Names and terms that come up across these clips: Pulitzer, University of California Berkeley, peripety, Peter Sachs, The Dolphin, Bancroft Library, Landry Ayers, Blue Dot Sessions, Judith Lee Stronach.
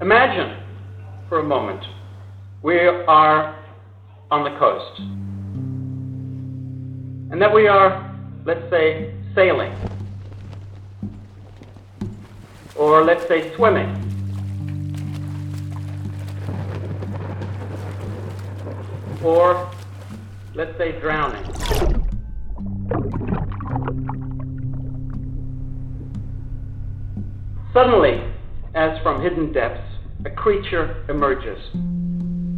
Imagine for a moment we are on the coast and that we are, let's say, sailing, or let's say swimming. Or, let's say, drowning. Suddenly, as from hidden depths, a creature emerges.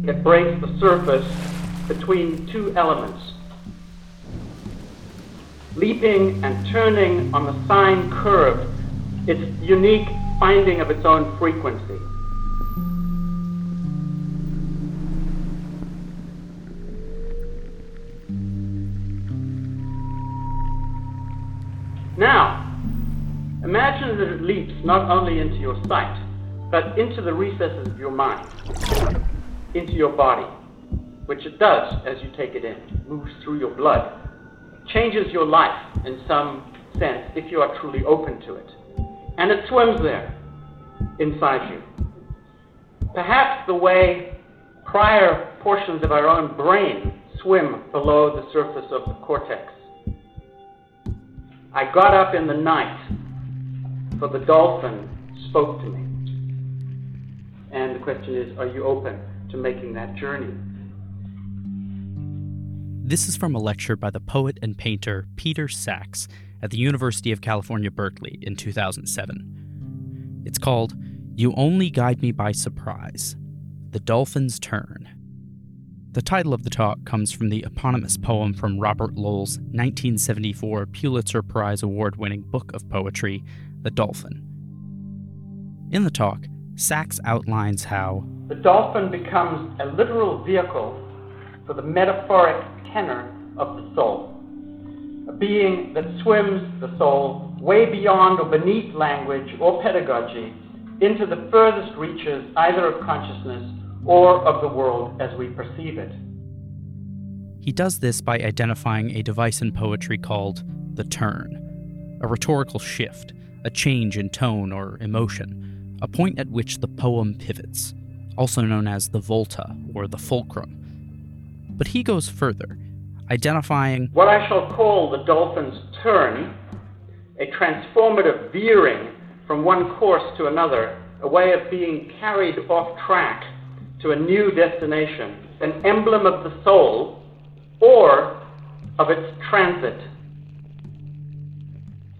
It breaks the surface between two elements. Leaping and turning on the sine curve, its unique finding of its own frequency. Now, imagine that it leaps not only into your sight, but into the recesses of your mind, into your body, which it does as you take it in. It moves through your blood, changes your life in some sense if you are truly open to it. And it swims there, inside you. Perhaps the way prior portions of our own brain swim below the surface of the cortex. I got up in the night, for the dolphin spoke to me. And the question is, are you open to making that journey? This is from a lecture by the poet and painter Peter Sachs at the University of California, Berkeley in 2007. It's called, You Only Guide Me by Surprise, The Dolphin's Turn. The title of the talk comes from the eponymous poem from Robert Lowell's 1974 Pulitzer Prize award-winning book of poetry, The Dolphin. In the talk, Sachs outlines how the dolphin becomes a literal vehicle for the metaphoric tenor of the soul, a being that swims the soul way beyond or beneath language or pedagogy into the furthest reaches either of consciousness or of the world as we perceive it. He does this by identifying a device in poetry called the turn, a rhetorical shift, a change in tone or emotion, a point at which the poem pivots, also known as the volta or the fulcrum. But he goes further, identifying what I shall call the dolphin's turn, a transformative veering from one course to another, a way of being carried off track to a new destination, an emblem of the soul or of its transit.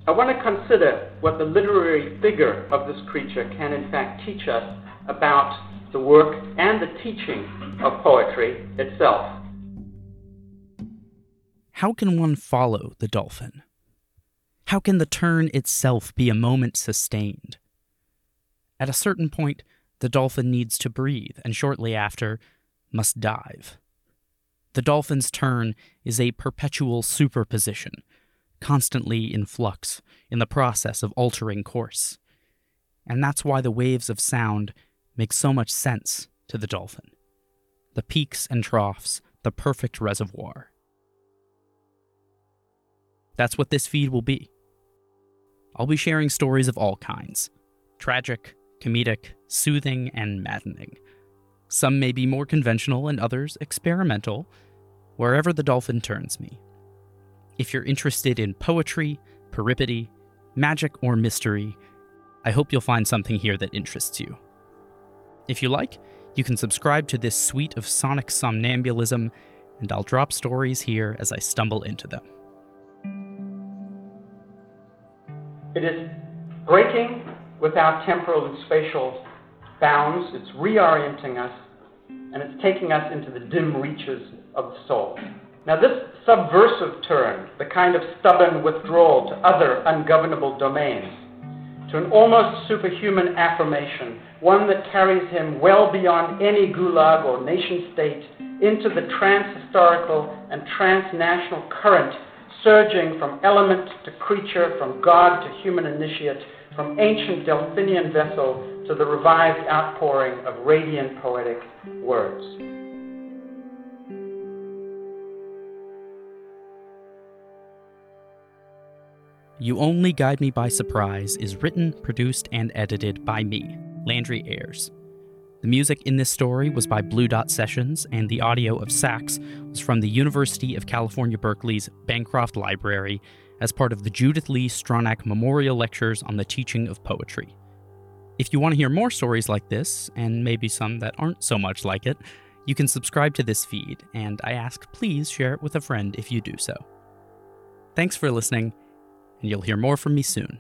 I want to consider what the literary figure of this creature can in fact teach us about the work and the teaching of poetry itself. How can one follow the dolphin? How can the turn itself be a moment sustained? At a certain point, the dolphin needs to breathe, and shortly after, must dive. The dolphin's turn is a perpetual superposition, constantly in flux, in the process of altering course. And that's why the waves of sound make so much sense to the dolphin. The peaks and troughs, the perfect reservoir. That's what this feed will be. I'll be sharing stories of all kinds. Tragic, comedic, soothing, and maddening. Some may be more conventional and others experimental, wherever the dolphin turns me. If you're interested in poetry, peripety, magic, or mystery, I hope you'll find something here that interests you. If you like, you can subscribe to this suite of sonic somnambulism, and I'll drop stories here as I stumble into them. It is breaking without temporal and spatial bounds. It's reorienting us, and it's taking us into the dim reaches of the soul. Now, this subversive turn, the kind of stubborn withdrawal to other ungovernable domains, to an almost superhuman affirmation, one that carries him well beyond any gulag or nation-state into the trans-historical and transnational current surging from element to creature, from God to human initiate, from ancient Delphinian vessel to the revived outpouring of radiant poetic words. You Only Guide Me by Surprise is written, produced, and edited by me, Landry Ayers. The music in this story was by Blue Dot Sessions, and the audio of Sachs was from the University of California Berkeley's Bancroft Library as part of the Judith Lee Stronach Memorial Lectures on the Teaching of Poetry. If you want to hear more stories like this, and maybe some that aren't so much like it, you can subscribe to this feed, and I ask please share it with a friend if you do so. Thanks for listening, and you'll hear more from me soon.